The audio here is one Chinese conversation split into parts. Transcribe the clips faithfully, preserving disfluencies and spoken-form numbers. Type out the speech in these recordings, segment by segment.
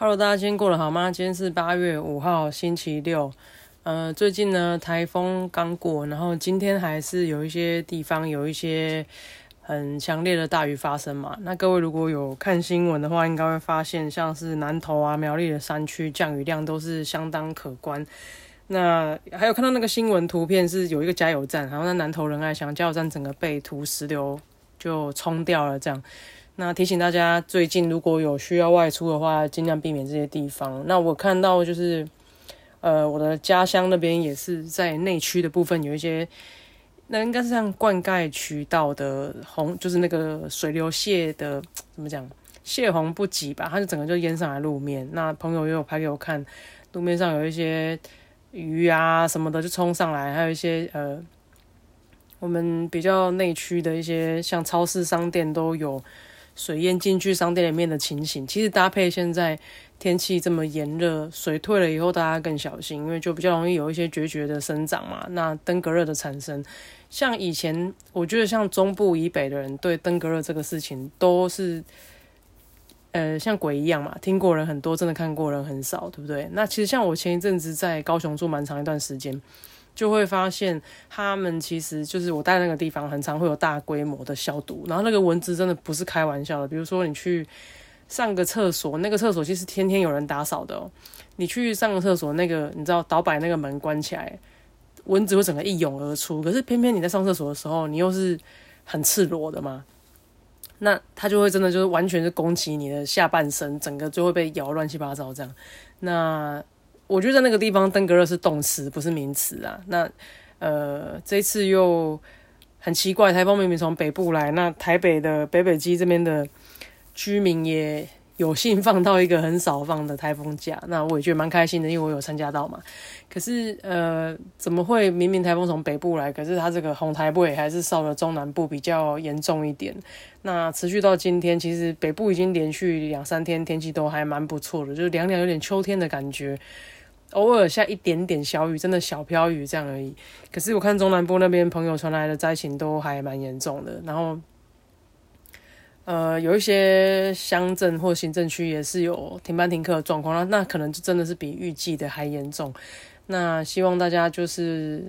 Hello， 大家今天过得好吗？今天是八月五号，星期六。呃，最近呢，台风刚过，然后今天还是有一些地方有一些很强烈的大雨发生嘛。那各位如果有看新闻的话，应该会发现，像是南投啊、苗栗的山区降雨量都是相当可观。那还有看到那个新闻图片是有一个加油站，然后在南投仁爱乡加油站整个被土石流就冲掉了这样。那提醒大家，最近如果有需要外出的话，尽量避免这些地方。那我看到就是，呃，我的家乡那边也是在内区的部分有一些，那应该是像灌溉渠道的洪，就是那个水流泄的怎么讲，泄洪不及吧，它就整个就淹上来路面。那朋友也有拍给我看，路面上有一些鱼啊什么的就冲上来，还有一些呃，我们比较内区的一些像超市、商店都有。水淹进去商店里面的情形，其实搭配现在天气这么炎热，水退了以后大家更小心，因为就比较容易有一些决绝的生长嘛。那登革热的产生，像以前我觉得像中部以北的人对登革热这个事情都是呃像鬼一样嘛，听过人很多，真的看过人很少，对不对？那其实像我前一阵子在高雄住蛮长一段时间，就会发现他们其实就是我待那个地方很常会有大规模的消毒，然后那个蚊子真的不是开玩笑的。比如说你去上个厕所，那个厕所其实天天有人打扫的哦，你去上个厕所，那个你知道倒摆那个门关起来，蚊子会整个一涌而出，可是偏偏你在上厕所的时候你又是很赤裸的嘛，那它就会真的就是完全是攻击你的下半身，整个就会被咬乱七八糟这样。那我觉得在那个地方登革热是动词不是名词啊。那呃，这次又很奇怪，台风明明从北部来，那台北的北北基这边的居民也有幸放到一个很少放的台风假，那我也觉得蛮开心的，因为我有参加到嘛。可是呃，怎么会明明台风从北部来，可是它这个红台尾还是烧了中南部比较严重一点。那持续到今天，其实北部已经连续两三天天气都还蛮不错的，就是凉凉有点秋天的感觉，偶尔下一点点小雨，真的小飘雨这样而已。可是我看中南部那边朋友传来的灾情都还蛮严重的，然后呃，有一些乡镇或行政区也是有停班停课的状况， 那, 那可能就真的是比预计的还严重。那希望大家就是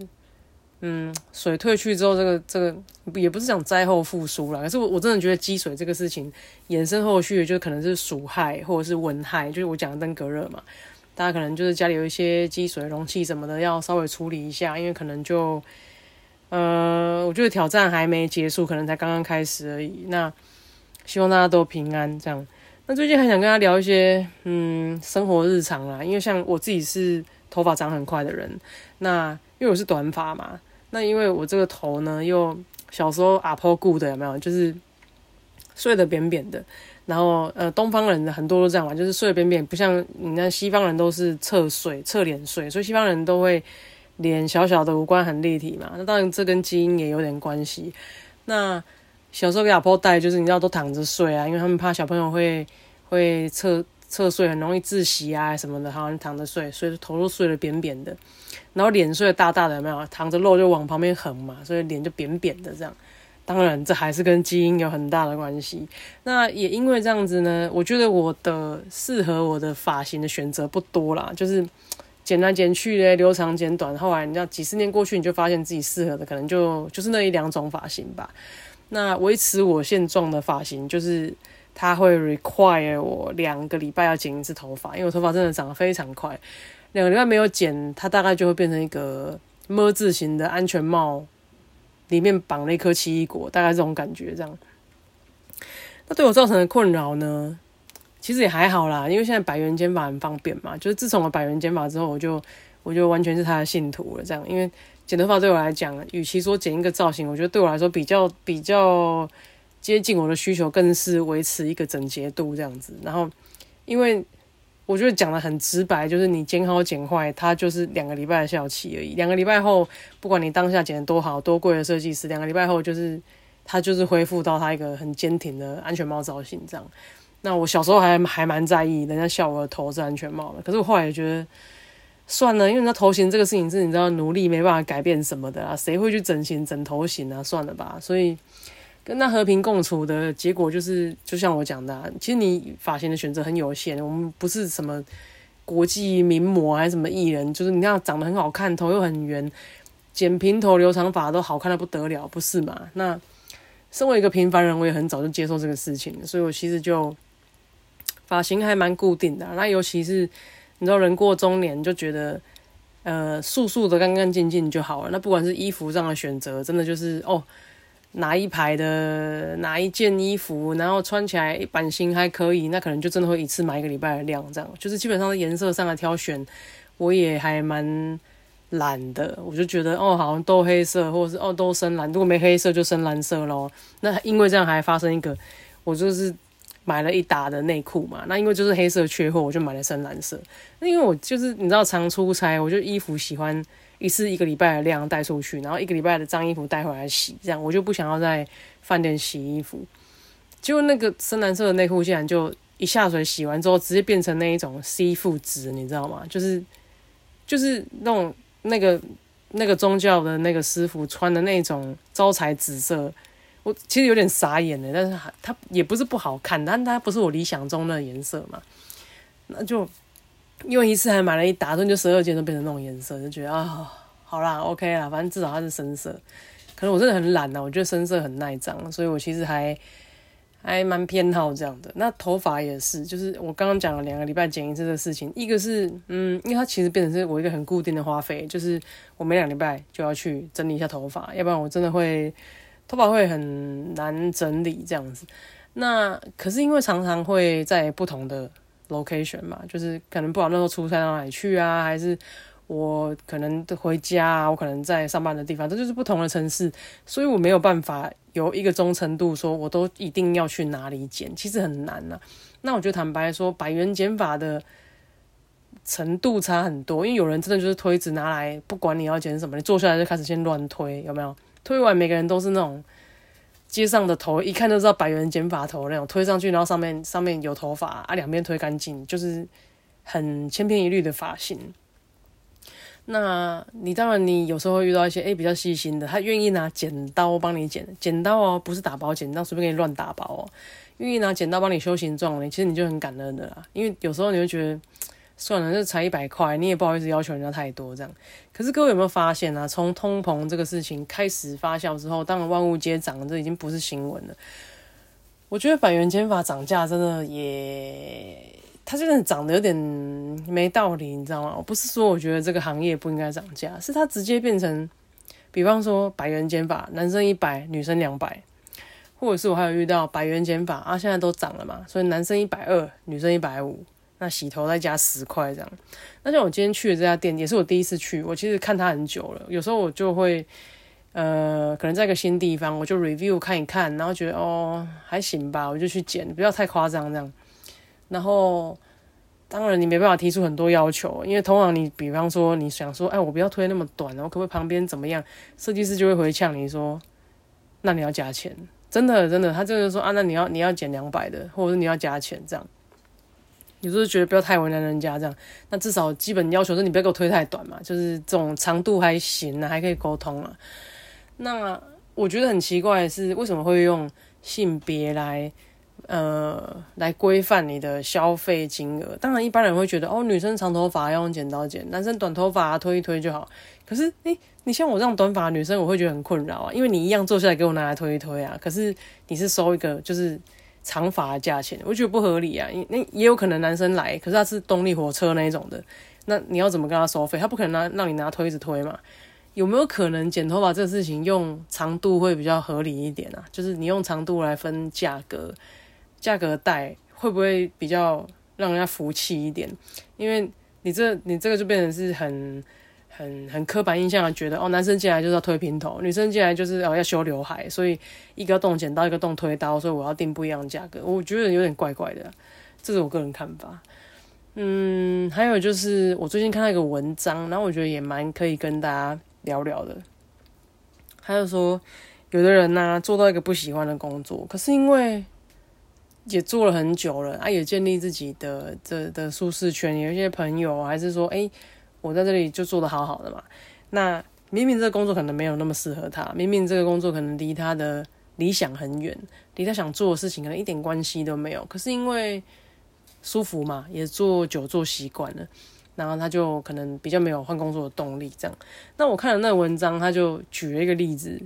嗯，水退去之后，这个这个也不是讲灾后复苏啦，可是我我真的觉得积水这个事情衍生后续就可能是鼠害或者是蚊害，就是我讲的登革热嘛，大家可能就是家里有一些积水容器什么的，要稍微处理一下，因为可能就，呃，我觉得挑战还没结束，可能才刚刚开始而已。那希望大家都平安这样。那最近还想跟大家聊一些，嗯，生活日常啦，因为像我自己是头发长很快的人，那因为我是短发嘛，那因为我这个头呢，又小时候阿婆顾的有没有，就是睡得扁扁的。然后呃，东方人很多都这样嘛，就是睡扁扁，不像你看西方人都是侧睡、侧脸睡，所以西方人都会脸小小的，五官很立体嘛。那当然这跟基因也有点关系。那小时候给阿婆带，就是你知道都躺着睡啊，因为他们怕小朋友会会侧侧睡，很容易窒息啊什么的，好像躺着睡，所以头都睡得扁扁的，然后脸睡得大大的，有没有？躺着肉就往旁边横嘛，所以脸就扁扁的这样。当然这还是跟基因有很大的关系。那也因为这样子呢，我觉得我的适合我的发型的选择不多啦，就是剪来剪去咧，留长剪短，后来你知道几十年过去，你就发现自己适合的可能就就是那一两种发型吧。那维持我现状的发型，就是它会 require 我两个礼拜要剪一次头发，因为我头发真的长得非常快，两个礼拜没有剪，它大概就会变成一个么字型的安全帽，里面绑了一颗奇异果，大概这种感觉这样。那对我造成的困扰呢，其实也还好啦，因为现在百元剪发很方便嘛，就是自从我百元剪发之后，我就我就完全是他的信徒了这样。因为剪头发对我来讲，与其说剪一个造型，我觉得对我来说比较比较接近我的需求，更是维持一个整洁度这样子。然后因为我觉得讲得很直白，就是你剪好剪坏，它就是两个礼拜的效期而已。两个礼拜后，不管你当下剪得多好多贵的设计师，两个礼拜后就是它就是恢复到它一个很坚挺的安全帽造型这样。那我小时候还还蛮在意，人家笑我的头是安全帽的，可是我后来也觉得算了，因为那头型这个事情是你知道努力没办法改变什么的啊，谁会去整形整头型啊？算了吧。所以跟他和平共处的结果就是，就像我讲的、啊，其实你发型的选择很有限。我们不是什么国际名模还是什么艺人，就是你那样长得很好看，头又很圆，剪平头留长发都好看的不得了，不是嘛？那身为一个平凡人，我也很早就接受这个事情，所以我其实就发型还蛮固定的、啊。那尤其是你知道，人过中年就觉得，呃，素素的干干净净就好了。那不管是衣服上的选择，真的就是哦。哪一排的哪一件衣服，然后穿起来版型还可以，那可能就真的会一次买一个礼拜的量，这样就是基本上颜色上的挑选，我也还蛮懒的。我就觉得哦，好像都黑色，或者是哦都深蓝，如果没黑色就深蓝色咯。那因为这样还发生一个，我就是买了一打的内裤嘛，那因为就是黑色缺货，我就买了深蓝色。那因为我就是你知道常出差，我就衣服喜欢。一次一个礼拜的量带出去，然后一个礼拜的脏衣服带回来洗，这样我就不想要在饭店洗衣服。结果那个深蓝色的内裤竟然就一下水洗完之后，直接变成那一种 C 负值，你知道吗？就是就是那种那个那个宗教的那个师傅穿的那种招财紫色，我其实有点傻眼的，但是它也不是不好看，但它不是我理想中的颜色嘛，那就。因为一次还买了一打，所以就十二件都变成那种颜色，就觉得啊，好啦 ，OK 啦，反正至少它是深色。可能我真的很懒啦，我觉得深色很耐脏，所以我其实还还蛮偏好这样的。那头发也是，就是我刚刚讲了两个礼拜剪一次的事情，一个是嗯，因为它其实变成是我一个很固定的花费，就是我每两礼拜就要去整理一下头发，要不然我真的会头发会很难整理这样子。那可是因为常常会在不同的。location 嘛，就是可能不管那时候出差到哪里去啊，还是我可能回家啊，我可能在上班的地方，这就是不同的城市，所以我没有办法有一个忠诚度说我都一定要去哪里剪，其实很难啊。那我就坦白说，百元剪法的程度差很多，因为有人真的就是推子拿来，不管你要剪什么，你坐下来就开始先乱推，有没有？推完每个人都是那种。街上的头一看就知道百元剪发头那种，推上去然后上面上面有头发啊，两边推干净，就是很千篇一律的发型。那你当然你有时候会遇到一些哎、欸、比较细心的，他愿意拿剪刀帮你剪，剪刀哦不是打薄剪刀，随便给你乱打薄哦，愿意拿剪刀帮你修形状，其实你就很感恩的啦。因为有时候你会觉得算了，这才一百块，你也不好意思要求人家太多这样。可是各位有没有发现啊？从通膨这个事情开始发酵之后，当然万物皆涨，这已经不是新闻了。我觉得百元剪发涨价真的也，它真的涨得有点没道理，你知道吗？我不是说我觉得这个行业不应该涨价，是它直接变成，比方说百元剪发，男生一百，女生两百，或者是我还有遇到百元剪发啊，现在都涨了嘛，所以男生一百二，女生一百五。那洗头再加十块这样，那像我今天去的这家店也是我第一次去，我其实看它很久了，有时候我就会，呃，可能在一个新地方，我就 review 看一看，然后觉得哦还行吧，我就去剪，不要太夸张这样。然后当然你没办法提出很多要求，因为通常你比方说你想说，哎，我不要推那么短，然后可不可以旁边怎么样？设计师就会回呛你说，那你要加钱，真的真的，他就是说啊，那你要你要剪两百的，或者是你要加钱这样。有时候觉得不要太为难人家这样，那至少基本要求是你不要给我推太短嘛，就是这种长度还行啊，还可以沟通啊。那我觉得很奇怪的是，为什么会用性别来呃来规范你的消费金额？当然一般人会觉得哦，女生长头发要用剪刀剪，男生短头发、啊、推一推就好。可是你你像我这样短发的女生，我会觉得很困扰啊，因为你一样坐下来给我拿来推一推啊，可是你是收一个就是。长发的价钱，我觉得不合理啊！那也有可能男生来，可是他是动力火车那一种的，那你要怎么跟他收费？他不可能拿让你拿推子推嘛？有没有可能剪头发这个事情用长度会比较合理一点啊？就是你用长度来分价格，价格带会不会比较让人家服气一点？因为你这你这个就变成是很。很很刻板印象的觉得哦，男生进来就是要推平头，女生进来就是哦要修刘海，所以一个动剪刀，一个动推刀，所以我要定不一样的价格，我觉得有点怪怪的、啊，这是我个人看法。嗯，还有就是我最近看到一个文章，然后我觉得也蛮可以跟大家聊聊的。他就说，有的人呢、啊、做到一个不喜欢的工作，可是因为也做了很久了啊，也建立自己的的的舒适圈，有一些朋友还是说哎。欸我在这里就做得好好的嘛，那明明这个工作可能没有那么适合他，明明这个工作可能离他的理想很远，离他想做的事情可能一点关系都没有，可是因为舒服嘛，也做久做习惯了，然后他就可能比较没有换工作的动力这样。那我看了那文章，他就举了一个例子，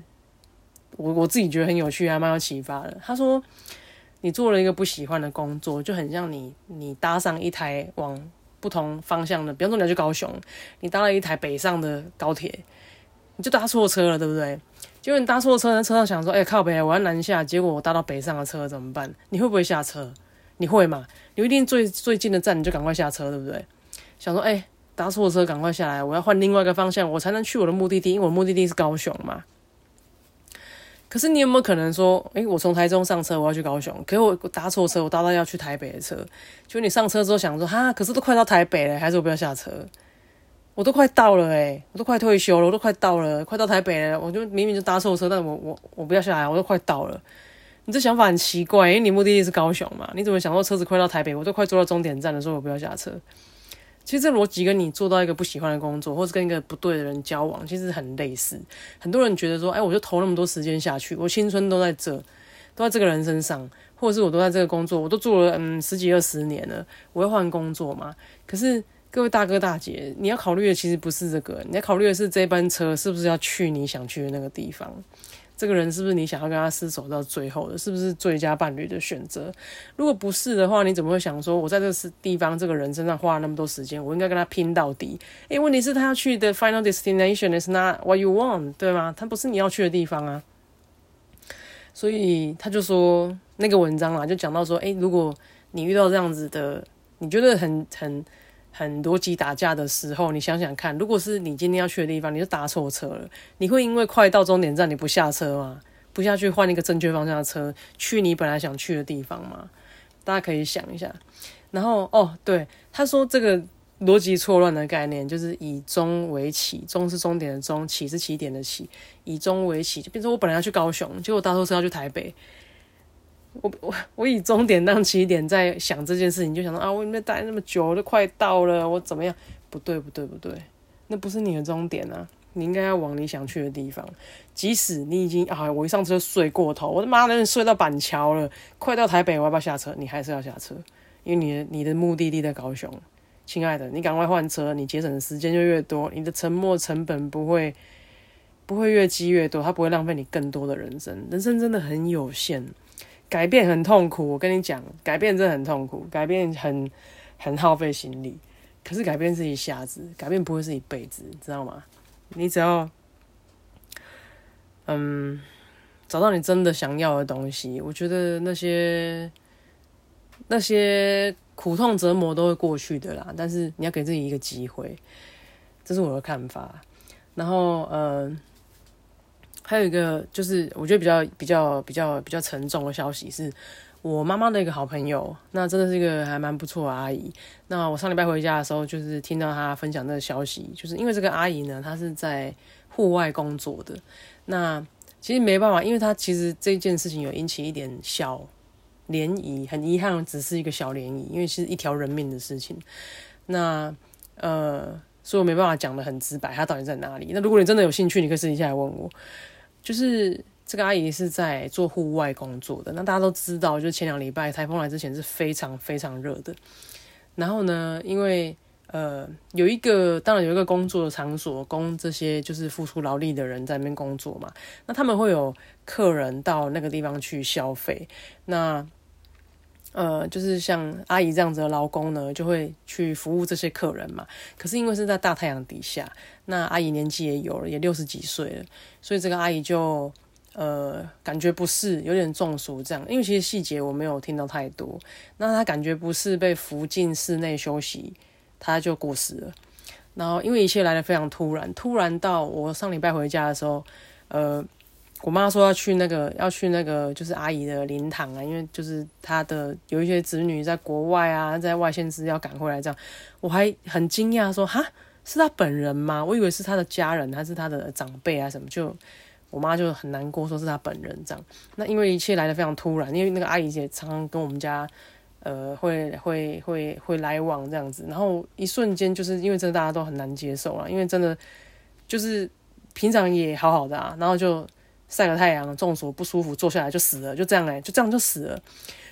我我自己觉得很有趣，还蛮有启发的。他说你做了一个不喜欢的工作，就很像你你搭上一台往不同方向的，比方说你要去高雄，你搭了一台北上的高铁，你就搭错车了，对不对？结果你搭错车，在车上想说，哎、欸，靠北，我要南下，结果我搭到北上的车怎么办？你会不会下车？你会嘛？你一定最最近的站你就赶快下车，对不对？想说，哎、欸，搭错车赶快下来，我要换另外一个方向，我才能去我的目的地，因为我的目的地是高雄嘛。可是你有没有可能说，哎、欸，我从台中上车，我要去高雄，可是我搭错车，我搭到要去台北的车，结果你上车之后想说，哈，可是都快到台北了，还是我不要下车？我都快到了欸，我都快退休了，我都快到了，快到台北了，我就明明就搭错车，但我我我不要下来，我都快到了。你这想法很奇怪，因为你目的地是高雄嘛，你怎么想说车子快到台北，我都快坐到终点站了，说我不要下车？其实这逻辑跟你做到一个不喜欢的工作，或是跟一个不对的人交往，其实很类似。很多人觉得说，哎，我就投那么多时间下去，我青春都在这，都在这个人身上，或者是我都在这个工作，我都做了嗯十几二十年了，我会换工作嘛？可是各位大哥大姐，你要考虑的其实不是这个，你要考虑的是这班车是不是要去你想去的那个地方，这个人是不是你想要跟他厮守到最后的，是不是最佳伴侣的选择？如果不是的话，你怎么会想说我在这个地方这个人身上花了那么多时间，我应该跟他拼到底？诶，问题是他要去的 final destination is not what you want， 对吗？他不是你要去的地方啊。所以他就说那个文章啦，就讲到说，诶，如果你遇到这样子的，你觉得很很很逻辑打架的时候，你想想看，如果是你今天要去的地方，你就搭错车了，你会因为快到终点站你不下车吗？不下去换一个正确方向的车去你本来想去的地方吗？大家可以想一下。然后哦，对，他说这个逻辑错乱的概念就是以终为起，终是终点的终，起是起点的起，以终为起，就变成我本来要去高雄，结果搭错车要去台北。我我我以终点当起点在想这件事情，就想到啊，我那待那么久，我都快到了，我怎么样？不对不对不对，那不是你的终点啊！你应该要往你想去的地方。即使你已经啊，我一上车睡过头，我的妈的睡到板桥了，快到台北，我要不要下车？你还是要下车，因为你的你的目的地在高雄。亲爱的，你赶快换车，你节省的时间就越多，你的沉没成本不会不会越积越多，它不会浪费你更多的人生。人生真的很有限。改变很痛苦，我跟你讲，改变真的很痛苦，改变很很耗费心力。可是改变是一下子，改变不会是一辈子，知道吗？你只要，嗯，找到你真的想要的东西，我觉得那些那些苦痛折磨都会过去的啦。但是你要给自己一个机会，这是我的看法。然后，嗯。还有一个就是我觉得比较比较比较比较沉重的消息是我妈妈的一个好朋友，那真的是一个还蛮不错的阿姨。那我上礼拜回家的时候就是听到她分享这个消息，就是因为这个阿姨呢，她是在户外工作的，那其实没办法，因为她其实这件事情有引起一点小涟漪，很遗憾只是一个小涟漪，因为是一条人命的事情。那呃所以我没办法讲得很直白她到底在哪里。那如果你真的有兴趣，你可以私底下来问我。就是这个阿姨是在做户外工作的，那大家都知道，就是前两礼拜台风来之前是非常非常热的。然后呢，因为呃有一个当然有一个工作的场所供这些就是付出劳力的人在那边工作嘛，那他们会有客人到那个地方去消费，那呃就是像阿姨这样子的劳工呢，就会去服务这些客人嘛。可是因为是在大太阳底下，那阿姨年纪也有了，也六十几岁了，所以这个阿姨就呃感觉不适，有点中暑这样。因为其实细节我没有听到太多，那她感觉不适被扶进室内休息，她就过世了。然后因为一切来得非常突然，突然到我上礼拜回家的时候，呃我妈说要去那个要去那个就是阿姨的灵堂啊，因为就是她的有一些子女在国外啊，在外县市要赶回来这样。我还很惊讶说，哈，是她本人吗？我以为是她的家人还是她的长辈啊什么，就我妈就很难过说是她本人这样。那因为一切来得非常突然，因为那个阿姨也常常跟我们家呃会会会会来往这样子，然后一瞬间就是因为真的大家都很难接受啦，因为真的就是平常也好好的啊，然后就晒个太阳中暑不舒服坐下来就死了，就这样哎、欸，就这样就死了。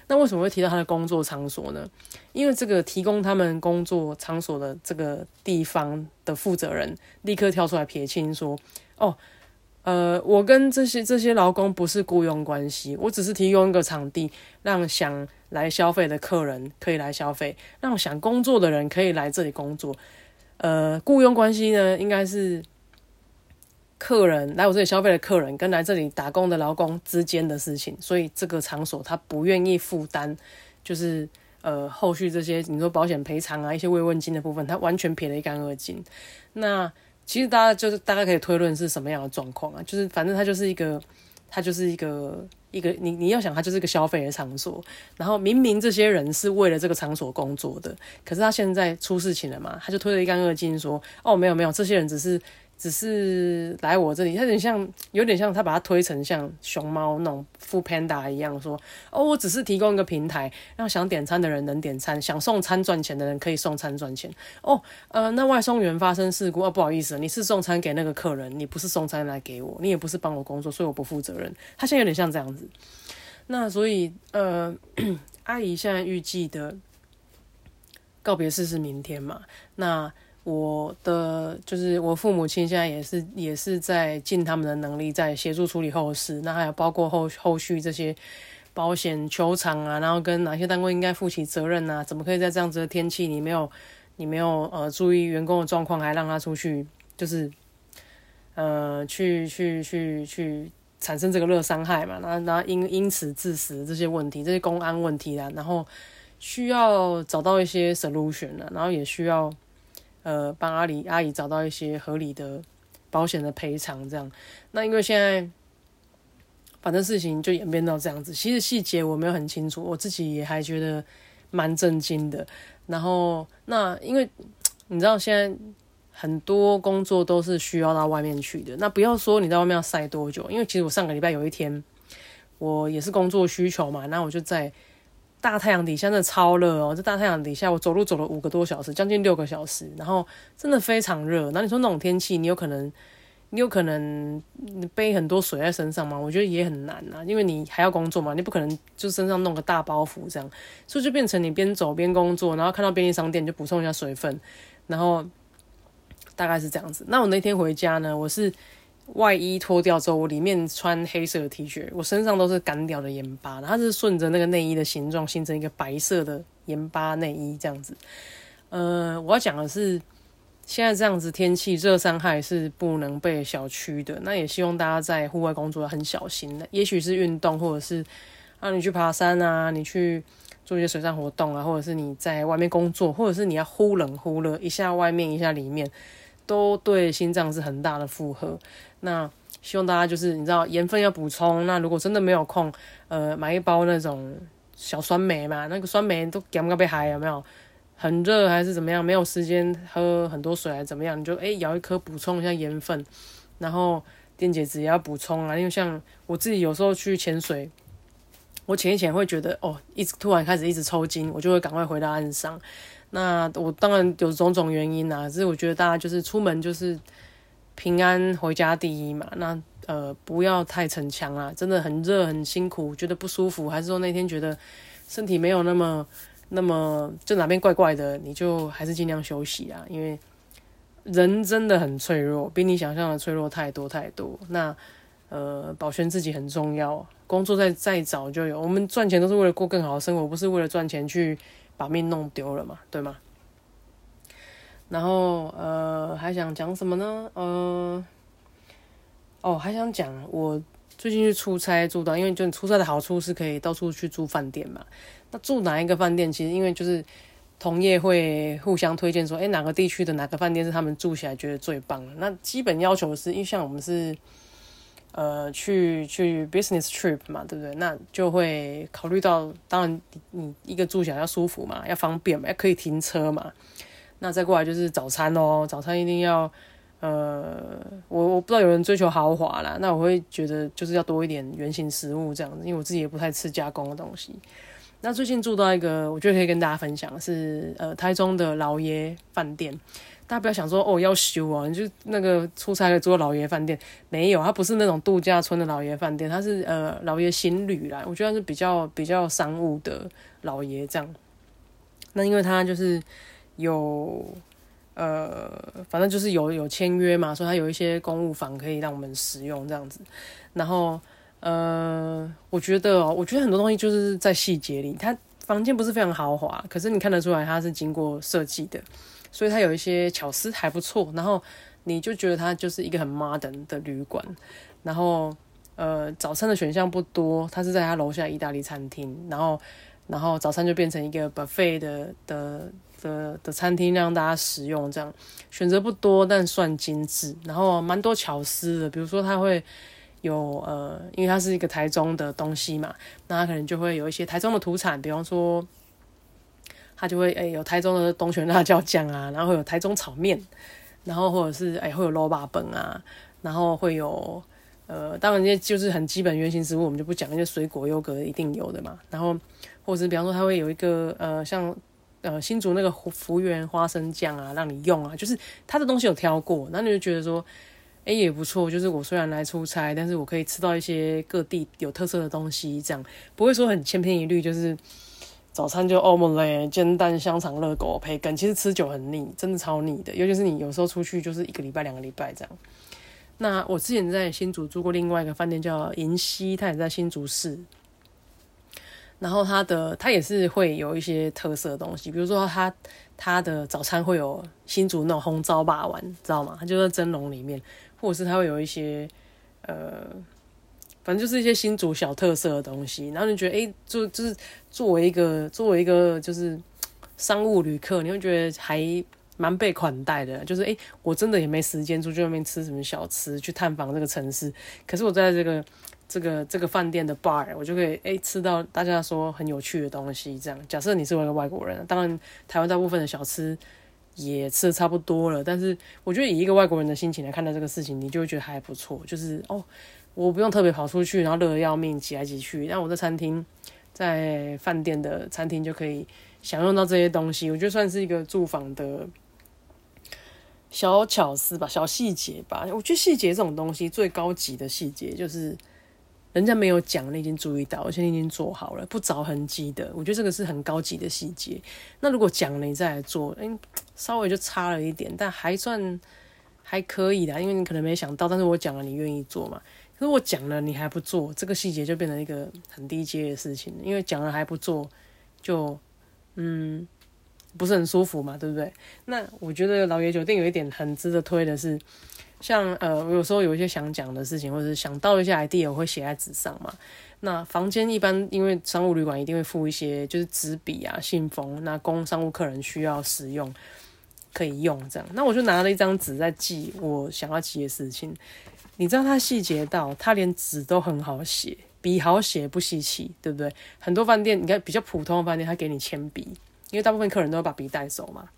那为什么会提到他的工作场所呢？因为这个提供他们工作场所的这个地方的负责人立刻跳出来撇清说，哦呃，我跟这些这些劳工不是雇佣关系，我只是提供一个场地，让想来消费的客人可以来消费，让想工作的人可以来这里工作。呃，雇佣关系呢，应该是客人来我这里消费的客人跟来这里打工的劳工之间的事情，所以这个场所他不愿意负担，就是呃后续这些你说保险赔偿啊一些慰问金的部分，他完全撇得一干二净。那其实大家就是大概可以推论是什么样的状况啊，就是反正它就是一个它就是一个一个你你要想它就是一个消费的场所，然后明明这些人是为了这个场所工作的，可是他现在出事情了嘛，他就推得一干二净说哦没有没有，这些人只是只是来我这里，有点像有点像他把它推成像熊猫那种 Food Panda 一样说哦我只是提供一个平台，让想点餐的人能点餐，想送餐赚钱的人可以送餐赚钱。哦呃，那外送员发生事故哦，不好意思，你是送餐给那个客人，你不是送餐来给我，你也不是帮我工作，所以我不负责任。他现在有点像这样子。那所以呃，阿姨现在预计的告别式是明天嘛，那我的就是我父母亲现在也是也是在尽他们的能力在协助处理后事，那还有包括后后续这些保险求偿啊，然后跟哪些单位应该负起责任啊，怎么可以在这样子的天气你没有你没有呃注意员工的状况还让他出去就是呃去去去去产生这个热伤害嘛，然后然后因因此致死这些问题，这些公安问题啦、啊，然后需要找到一些 solution 啦、啊，然后也需要。呃，帮阿姨阿姨找到一些合理的保险的赔偿，这样。那因为现在反正事情就演变到这样子，其实细节我没有很清楚，我自己也还觉得蛮震惊的。然后那因为你知道现在很多工作都是需要到外面去的，那不要说你在外面要晒多久，因为其实我上个礼拜有一天我也是工作需求嘛，那我就在大太阳底下真的超热哦！这大太阳底下，我走路走了五个多小时，将近六个小时，然后真的非常热。然后你说那种天气，你有可能，你有可能背很多水在身上嘛？我觉得也很难啊，因为你还要工作嘛，你不可能就身上弄个大包袱这样，所以就变成你边走边工作，然后看到便利商店就补充一下水分，然后大概是这样子。那我那天回家呢，我是外衣脱掉之后，我里面穿黑色的 T 恤，我身上都是干掉的盐巴，然后它是顺着那个内衣的形状形成一个白色的盐巴内衣这样子。呃，我要讲的是，现在这样子天气热伤害是不能被小觑的，那也希望大家在户外工作很小心，也许是运动，或者是啊你去爬山啊，你去做一些水上活动啊，或者是你在外面工作，或者是你要忽冷忽热，一下外面一下里面，都对心脏是很大的负荷。那希望大家就是你知道盐分要补充，那如果真的没有空，呃，买一包那种小酸梅嘛，那个酸梅都咸到被嗨，有没有？很热还是怎么样？没有时间喝很多水还是怎么样？你就哎、欸、咬一颗补充一下盐分，然后电解质也要补充啊。因为像我自己有时候去潜水，我潜一潜会觉得哦，一直突然开始一直抽筋，我就会赶快回到岸上。那我当然有种种原因啊，可是我觉得大家就是出门就是。平安回家第一嘛，那呃不要太逞强啦，真的很热很辛苦，觉得不舒服，还是说那天觉得身体没有那么那么就哪边怪怪的，你就还是尽量休息啊，因为人真的很脆弱，比你想象的脆弱太多太多。那呃保全自己很重要，工作再再早就有，我们赚钱都是为了过更好的生活，不是为了赚钱去把命弄丢了嘛，对吗？然后呃还想讲什么呢？呃哦还想讲我最近去出差住到，因为就你出差的好处是可以到处去住饭店嘛。那住哪一个饭店，其实因为就是同业会互相推荐说，哎哪个地区的哪个饭店是他们住起来觉得最棒的。那基本要求是，因为像我们是呃去去 business trip 嘛，对不对？那就会考虑到，当然你一个住起来要舒服嘛，要方便嘛，要可以停车嘛。那再过来就是早餐咯，早餐一定要呃我我不知道有人追求豪华啦，那我会觉得就是要多一点原型食物这样子，因为我自己也不太吃加工的东西。那最近住到一个我觉得可以跟大家分享，是呃台中的老爷饭店，大家不要想说哦要修哦、啊，你就那个出差可以住老爷饭店，没有，它不是那种度假村的老爷饭店，它是呃老爷行旅啦，我觉得它是比较比较商务的老爷这样。那因为它就是有呃，反正就是有有签约嘛，所以它有一些公务房可以让我们使用这样子，然后。呃，我觉得哦，我觉得很多东西就是在细节里。它房间不是非常豪华，可是你看得出来它是经过设计的，所以它有一些巧思还不错。然后你就觉得它就是一个很 modern 的旅馆。然后呃，早餐的选项不多，它是在它楼下意大利餐厅，然后然后早餐就变成一个 buffet 的的的的餐厅让大家食用，这样选择不多，但算精致。然后蛮多巧思的，比如说它会。有呃，因为它是一个台中的东西嘛，那它可能就会有一些台中的土产，比方说，它就会哎、欸、有台中的东泉辣椒酱啊，然后会有台中炒面，然后或者是哎、欸、会有肉霸本啊，然后会有呃，当然这些就是很基本原型食物，我们就不讲，那些水果优格一定有的嘛。然后或者是比方说它会有一个呃像呃新竹那个福源花生酱啊，让你用啊，就是它的东西有挑过，那你就觉得说。哎、欸，也不错，就是我虽然来出差，但是我可以吃到一些各地有特色的东西，这样不会说很千篇一律，就是早餐就 omelette 煎蛋、香肠、热狗、培根。其实吃久很腻，真的超腻的，尤其是你有时候出去就是一个礼拜、两个礼拜这样。那我之前在新竹住过另外一个饭店叫银溪，它也在新竹市，然后它的它也是会有一些特色的东西，比如说它它的早餐会有新竹那种红糟霸丸，知道吗？它就在蒸笼里面。或者是它会有一些，呃，反正就是一些新竹小特色的东西，然后你觉得，哎、欸，就就是作为一个作为一个就是商务旅客，你会觉得还蛮被款待的，就是哎、欸，我真的也没时间出去外面吃什么小吃，去探访这个城市，可是我在这个这个这个饭店的 bar， 我就可以哎、欸、吃到大家说很有趣的东西，这样。假设你是一个外国人，当然台湾大部分的小吃。也吃的差不多了，但是我觉得以一个外国人的心情来看待这个事情，你就会觉得还不错。就是哦，我不用特别跑出去，然后热得要命，挤来挤去。但我在餐厅，在饭店的餐厅就可以享用到这些东西。我觉得算是一个住房的小巧思吧，小细节吧。我觉得细节这种东西，最高级的细节就是人家没有讲，你已经注意到，而且你已经做好了，不着痕迹的。我觉得这个是很高级的细节。那如果讲了你再来做，哎、欸。稍微就差了一点，但还算还可以啦，因为你可能没想到，但是我讲了你愿意做嘛。可是我讲了你还不做，这个细节就变成一个很低阶的事情，因为讲了还不做，就嗯不是很舒服嘛，对不对？那我觉得老爷酒店有一点很值得推的是，像呃我有时候有一些想讲的事情，或者是想到一些 idea， 我会写在纸上嘛。那房间一般因为商务旅馆一定会附一些就是纸笔啊、信封，那供商务客人需要使用。可以用这样，那我就拿了一张纸在记我想要记的事情。你知道他细节到，他连纸都很好写，笔好写不稀奇，对不对？很多饭店，你看比较普通的饭店，他给你铅笔，因为大部分客人都要把笔带走嘛。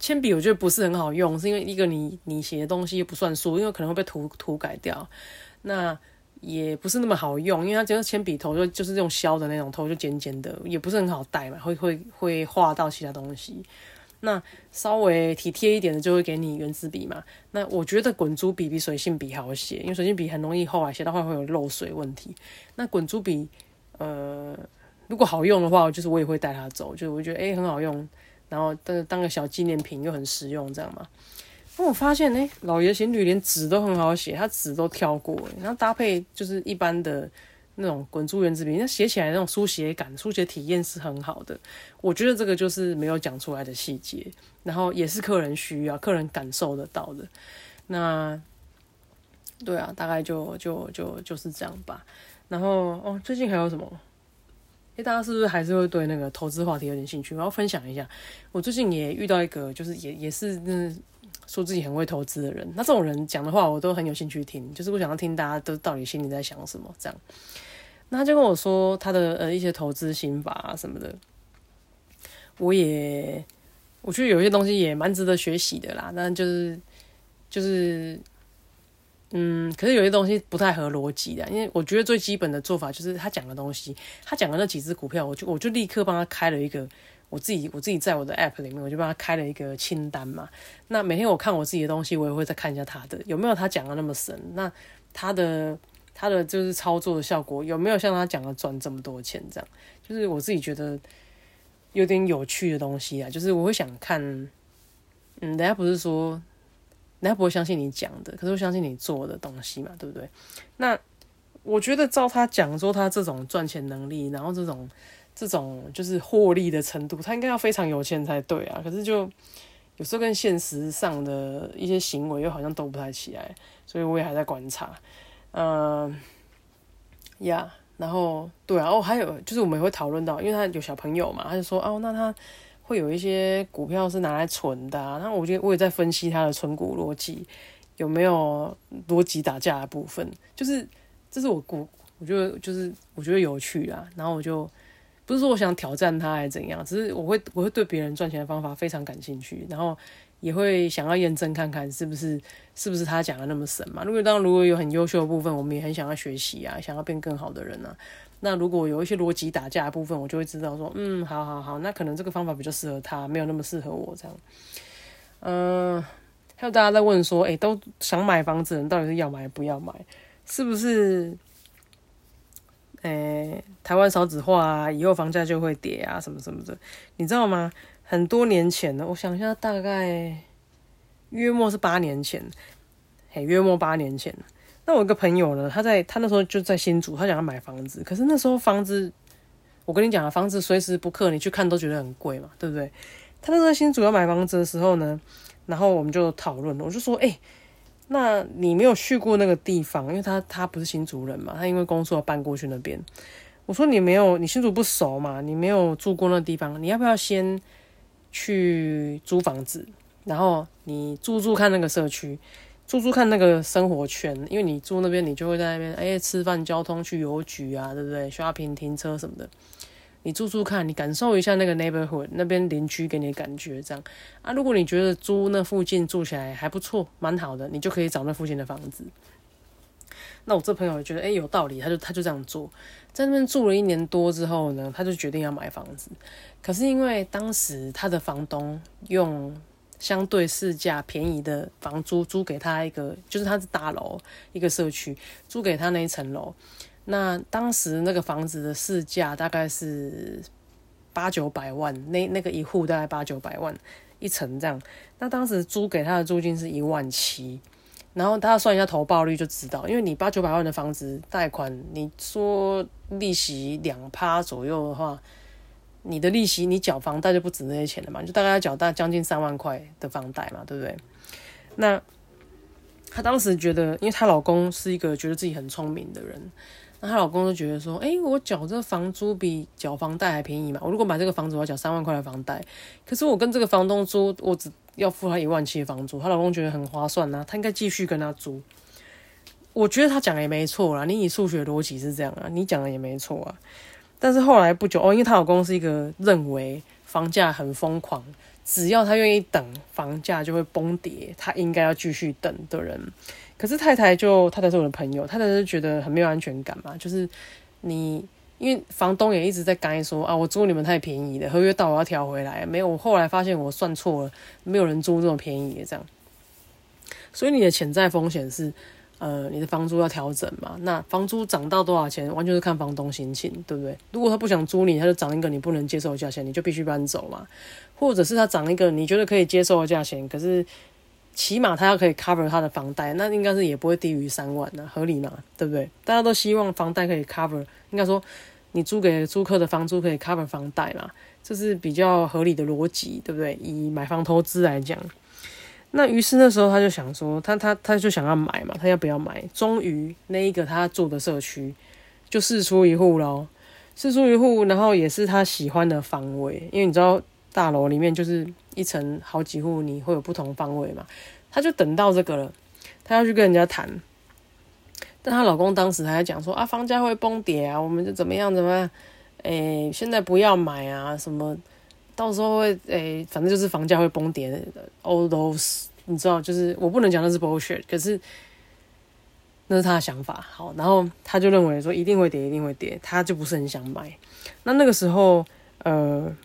铅笔我觉得不是很好用，是因为一个你你写的东西不算数，因为可能会被涂涂改掉。那也不是那么好用，因为它只有铅笔头就就是这种削的那种头，就尖尖的，也不是很好带嘛，会会会画到其他东西。那稍微体贴一点的就会给你圆珠笔嘛。那我觉得滚珠笔比水性笔好写，因为水性笔很容易后来写到后来会有漏水问题。那滚珠笔，呃，如果好用的话，就是我也会带它走，就是我觉得哎、欸、很好用，然后但是当个小纪念品又很实用这样嘛。那我发现哎、欸，老爷行旅连纸都很好写，它纸都挑过、欸，然后搭配就是一般的。那种滚珠圆珠笔，那写起来那种书写感、书写体验是很好的。我觉得这个就是没有讲出来的细节，然后也是客人需要、客人感受得到的。那对啊，大概就就就就是这样吧。然后哦，最近还有什么？哎、欸，大家是不是还是会对那个投资话题有点兴趣？我要分享一下，我最近也遇到一个，就是也也是嗯。说自己很会投资的人，那这种人讲的话我都很有兴趣听，就是我想要听大家都到底心里在想什么这样。那他就跟我说他的呃一些投资心法啊什么的，我也我觉得有些东西也蛮值得学习的啦，但就是就是嗯，可是有些东西不太合逻辑的，因为我觉得最基本的做法就是他讲的东西，他讲的那几只股票，我就我就立刻帮他开了一个。我自己我自己在我的 app 里面，我就帮他开了一个清单嘛。那每天我看我自己的东西，我也会再看一下他的有没有他讲的那么神，那他的他的就是操作的效果有没有像他讲的赚这么多钱，这样就是我自己觉得有点有趣的东西啊。就是我会想看，嗯，人家不是说人家不会相信你讲的，可是我相信你做的东西嘛，对不对？那我觉得照他讲说他这种赚钱能力，然后这种这种就是获利的程度，他应该要非常有钱才对啊。可是就有时候跟现实上的一些行为又好像都不太起来，所以我也还在观察。嗯，呀，然后对啊，哦，还有就是我们也会讨论到，因为他有小朋友嘛，他就说哦，那他会有一些股票是拿来存的啊。那我觉得我也在分析他的存股逻辑有没有逻辑打架的部分，就是这是我股，我觉得就是我觉得有趣啊。然后我就。不是说我想挑战他还是怎样，只是我会我会对别人赚钱的方法非常感兴趣，然后也会想要验证看看是不是是不是他讲的那么神嘛。如果当然如果有很优秀的部分，我们也很想要学习啊，想要变更好的人啊。那如果有一些逻辑打架的部分，我就会知道说，嗯，好好好，那可能这个方法比较适合他，没有那么适合我这样。嗯、呃，还有大家在问说，哎，都想买房子的人到底是要买不要买，是不是？诶，台湾少子化啊，以后房价就会跌啊，什么什么的，你知道吗？很多年前呢，我想一下，大概约莫是八年前，嘿，约莫八年前。那我一个朋友呢，他在他那时候就在新竹，他想要买房子，可是那时候房子，我跟你讲啊，房子随时不克，你去看都觉得很贵嘛，对不对？他那时候在新竹要买房子的时候呢，然后我们就讨论，我就说，哎。那你没有去过那个地方，因为他他不是新竹人嘛，他因为工作搬过去那边。我说你没有，你新竹不熟嘛，你没有住过那地方，你要不要先去租房子，然后你住住看那个社区，住住看那个生活圈，因为你住那边，你就会在那边哎吃饭、交通、去邮局啊，对不对 ？shopping、停车什么的，你住住看，你感受一下那个 neighborhood 那边邻居给你的感觉，这样啊。如果你觉得租那附近住起来还不错，蛮好的，你就可以找那附近的房子。那我这朋友觉得，哎、欸，有道理，他就他就这样做，在那边住了一年多之后呢，他就决定要买房子。可是因为当时他的房东用相对市价便宜的房租租给他一个，就是他是大楼一个社区，租给他那一层楼。那当时那个房子的市价大概是八九百万，那那个一户大概八九百万一层这样。那当时租给他的租金是一万七，然后大家算一下投报率就知道，因为你八九百万的房子贷款，你说利息两趴左右的话，你的利息你缴房贷就不止那些钱了嘛，你就大概要缴大将近三万块的房贷嘛，对不对？那她当时觉得，因为她老公是一个觉得自己很聪明的人。那她老公就觉得说，哎、欸，我缴这房租比缴房贷还便宜嘛。我如果买这个房子，我要缴三万块的房贷，可是我跟这个房东租，我只要付他一万七的房租。她老公觉得很划算呐、啊，他应该继续跟他租。我觉得他讲也没错啦，你以数学逻辑是这样啊，你讲的也没错啊。但是后来不久哦，因为她老公是一个认为房价很疯狂，只要他愿意等，房价就会崩跌，他应该要继续等的人。可是太太就太太是我的朋友，太太就觉得很没有安全感嘛，就是你因为房东也一直在干说啊，我租你们太便宜了，合约到我要调回来，没有，我后来发现我算错了，没有人租这么便宜的这样。所以你的潜在风险是，呃，你的房租要调整嘛，那房租涨到多少钱，完全是看房东心情，对不对？如果他不想租你，他就涨一个你不能接受的价钱，你就必须搬走嘛，或者是他涨一个你觉得可以接受的价钱，可是。起码他要可以 cover 他的房贷，那应该是也不会低于三万啊，合理嘛，对不对？大家都希望房贷可以 cover， 应该说你租给租客的房租可以 cover 房贷嘛，这是比较合理的逻辑，对不对？以买房投资来讲，那于是那时候他就想说，他他他就想要买嘛，他要不要买？终于那一个他住的社区就释出一户喽，释出一户，然后也是他喜欢的方位，因为你知道。大楼里面就是一层好几户，你会有不同方位嘛，他就等到这个了，他要去跟人家谈，但他老公当时还在讲说啊，房价会崩跌啊，我们就怎么样怎么样，诶，现在不要买啊，什么到时候会诶，反正就是房价会崩跌的 all those， 你知道，就是我不能讲那是 bullshit， 可是那是他的想法。好，然后他就认为说一定会跌一定会跌，他就不是很想买。那那个时候呃。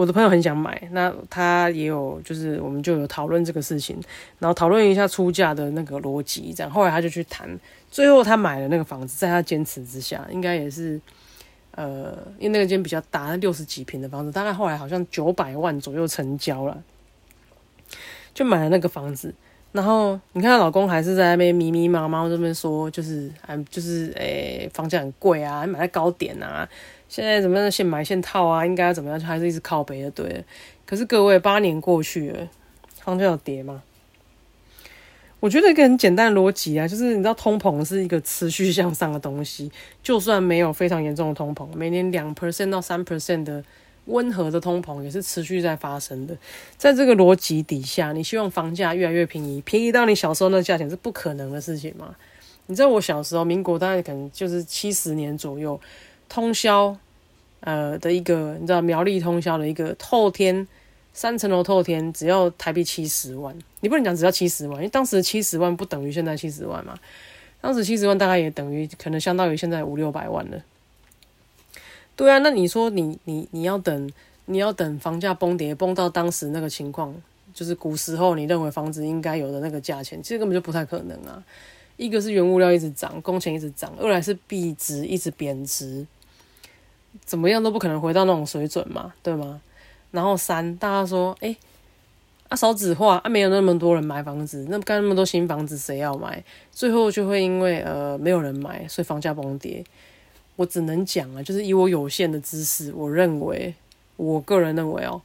我的朋友很想买，那他也有就是我们就有讨论这个事情，然后讨论一下出价的那个逻辑这样，后来他就去谈，最后他买了那个房子，在他坚持之下，应该也是呃，因为那个间比较大，六十几坪的房子，大概后来好像九百万左右成交了，就买了那个房子。然后你看她老公还是在那边迷迷茫茫这边说，就是哎，就是诶、欸，房价很贵啊，买在高点啊，现在怎么样现买现套啊，应该要怎么样，还是一直靠北的对。可是各位，八年过去了，房价有跌吗？我觉得一个很简单的逻辑啊，就是你知道通膨是一个持续向上的东西，就算没有非常严重的通膨，每年 百分之二 到 百分之三 的温和的通膨也是持续在发生的。在这个逻辑底下，你希望房价越来越便宜，便宜到你小时候那个价钱是不可能的事情嘛？你知道我小时候，民国大概可能就是七十年左右，通宵呃的一个，你知道苗栗通宵的一个透天三层楼透天，只要台币七十万，你不能讲只要七十万，因为当时七十万不等于现在七十万嘛，当时七十万大概也等于可能相当于现在五六百万了。对啊，那你说你你你要等你要等房价崩跌崩到当时那个情况，就是古时候你认为房子应该有的那个价钱，其实根本就不太可能啊。一个是原物料一直涨，工钱一直涨，二来是币值一直贬值，怎么样都不可能回到那种水准嘛，对吗？然后三，大家说，哎，啊少子化啊，没有那么多人买房子，那干那么多新房子谁要买？最后就会因为呃没有人买，所以房价崩跌。我只能讲啊，就是以我有限的知识，我认为，我个人认为哦，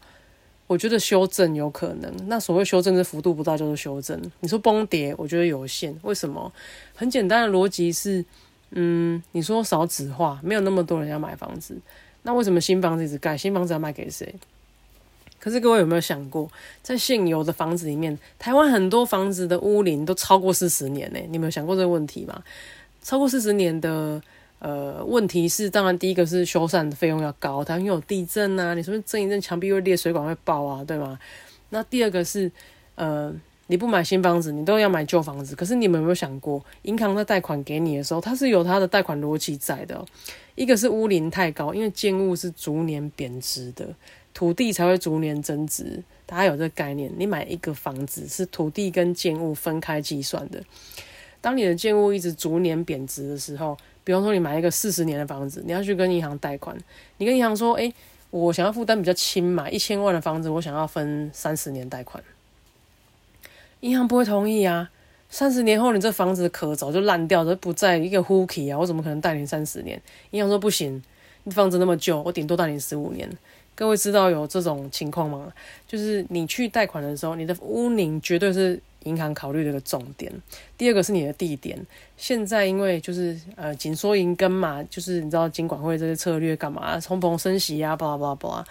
我觉得修正有可能。那所谓修正的幅度不大，就是修正。你说崩跌，我觉得有限。为什么？很简单的逻辑是，嗯，你说少子化，没有那么多人要买房子，那为什么新房子一直盖？新房子要卖给谁？可是各位有没有想过，在现有的房子里面，台湾很多房子的屋龄都超过四十年呢、欸？你们有想过这个问题吗？超过四十年的。呃，问题是，当然第一个是修缮的费用要高，它因为有地震啊，你是不是震一震墙壁会裂，水管会爆啊，对吗？那第二个是，呃，你不买新房子，你都要买旧房子。可是你们有没有想过，银行在贷款给你的时候，它是有它的贷款逻辑在的、哦。一个是屋龄太高，因为建物是逐年贬值的，土地才会逐年增值。大家有这个概念，你买一个房子是土地跟建物分开计算的。当你的建物一直逐年贬值的时候，比方说你买一个四十年的房子，你要去跟银行贷款，你跟银行说，哎，我想要负担比较轻嘛，一千万的房子我想要分三十年贷款，银行不会同意啊。三十年后你这房子可早就烂掉了，不在一个呼吸啊，我怎么可能贷你三十年？银行说不行，你房子那么旧，我顶多贷你十五年。各位知道有这种情况吗？就是你去贷款的时候，你的屋龄绝对是银行考虑的一个重点。第二个是你的地点，现在因为就是呃紧缩银根嘛，就是你知道金管会这些策略干嘛，通膨升息啊，巴拉巴拉巴拉。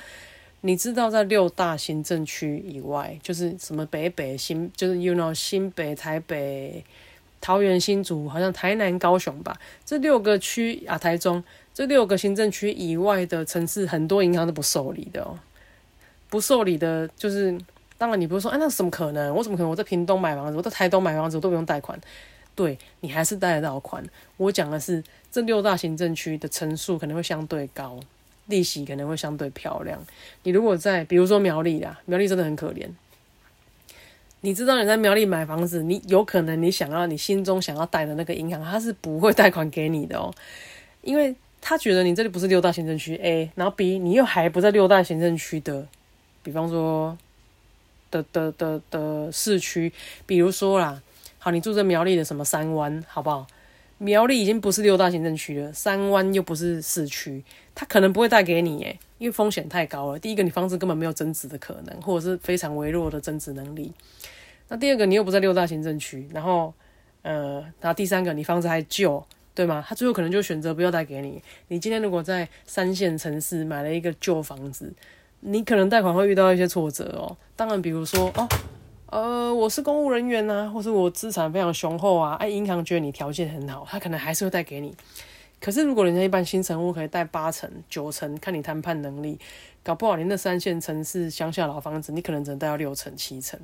你知道在六大行政区以外，就是什么北北新，就是 you know 新北、台北、桃园、新竹，好像台南、高雄吧，这六个区啊，台中这六个行政区以外的城市，很多银行都不受理的哦，不受理的就是。当然你不会说，哎，那怎么可能？我怎么可能？我在屏东买房子，我在台东买房子，我都不用贷款。对，你还是贷得到款。我讲的是这六大行政区的成数可能会相对高，利息可能会相对漂亮。你如果在，比如说苗栗啦，苗栗真的很可怜。你知道你在苗栗买房子，你有可能你想要，你心中想要贷的那个银行，它是不会贷款给你的哦，因为他觉得你这里不是六大行政区 A， 然后 B 你又还不在六大行政区的，比方说。的的的的市区，比如说啦，好，你住在苗栗的什么三湾，好不好？苗栗已经不是六大行政区了，三湾又不是市区，它可能不会带给你耶，因为风险太高了。第一个，你房子根本没有增值的可能，或者是非常微弱的增值能力。那第二个，你又不在六大行政区，然后呃，然后第三个，你房子还旧，对吗？他最后可能就选择不要带给你。你今天如果在三线城市买了一个旧房子，你可能贷款会遇到一些挫折哦，当然，比如说哦，呃，我是公务人员啊，或是我资产非常雄厚啊，哎、啊，银行觉得你条件很好，他可能还是会贷给你。可是如果人家一般新成屋可以贷八成、九成，看你谈判能力，搞不好你那三线城市乡下老房子，你可能只能贷到六成、七成。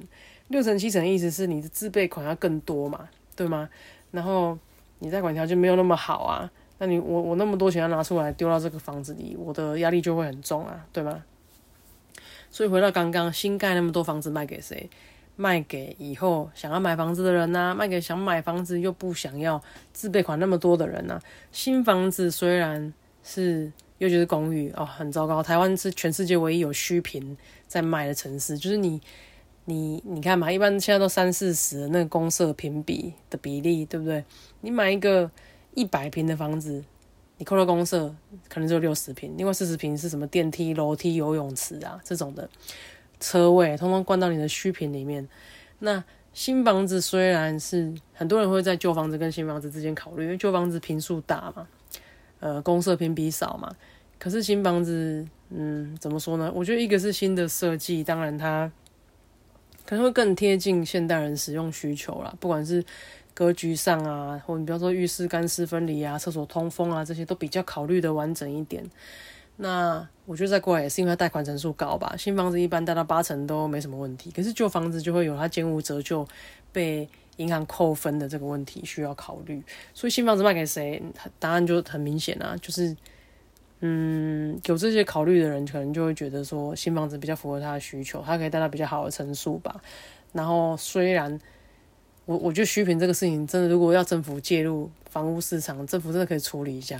六成、七成的意思是你的自备款要更多嘛，对吗？然后你贷款条件没有那么好啊，那你我我那么多钱要拿出来丢到这个房子里，我的压力就会很重啊，对吗？所以回到刚刚，新盖那么多房子卖给谁？卖给以后想要买房子的人啊，卖给想买房子又不想要自备款那么多的人啊。新房子虽然是，尤其是公寓哦，很糟糕。台湾是全世界唯一有虚坪在卖的城市，就是你你你看嘛，一般现在都三四十那个公设坪比的比例，对不对？你买一个一百坪的房子，你扣了公设可能只有六十坪，另外四十坪是什么电梯、楼梯、游泳池啊这种的。车位通通灌到你的虚坪里面。那新房子虽然是很多人会在旧房子跟新房子之间考虑，因为旧房子坪数大嘛，呃，公设坪比少嘛。可是新房子，嗯，怎么说呢？我觉得一个是新的设计，当然它可能会更贴近现代人使用需求啦，不管是格局上啊，或你比方说浴室干湿分离啊、厕所通风啊，这些都比较考虑的完整一点。那我觉得再过来也是因为它贷款成数高吧，新房子一般贷到八成都没什么问题，可是旧房子就会有它建物折旧被银行扣分的这个问题需要考虑。所以新房子卖给谁，答案就很明显啊，就是嗯，有这些考虑的人可能就会觉得说新房子比较符合他的需求，他可以贷到比较好的成数吧。然后虽然我我觉得虚坪这个事情真的，如果要政府介入房屋市场，政府真的可以处理一下。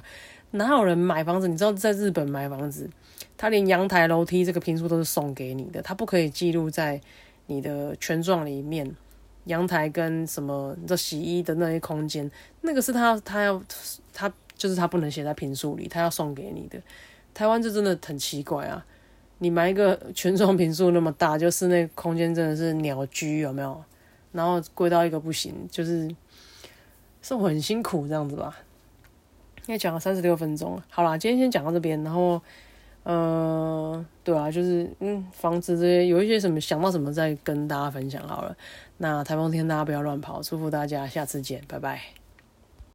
哪有人买房子？你知道在日本买房子，他连阳台、楼梯这个坪数都是送给你的，他不可以记录在你的权状里面。阳台跟什么你知道洗衣的那些空间，那个是他他要他就是他不能写在坪数里，他要送给你的。台湾这真的很奇怪啊！你买一个权状坪数那么大，就室内空间真的是鸟居有没有？然后贵到一个不行，就是生活很辛苦这样子吧。应该讲了三十六分钟，好啦，今天先讲到这边，然后，呃，对啊，就是嗯，房子这些有一些什么想到什么再跟大家分享好了。那台风天大家不要乱跑，祝福大家，下次见，拜拜。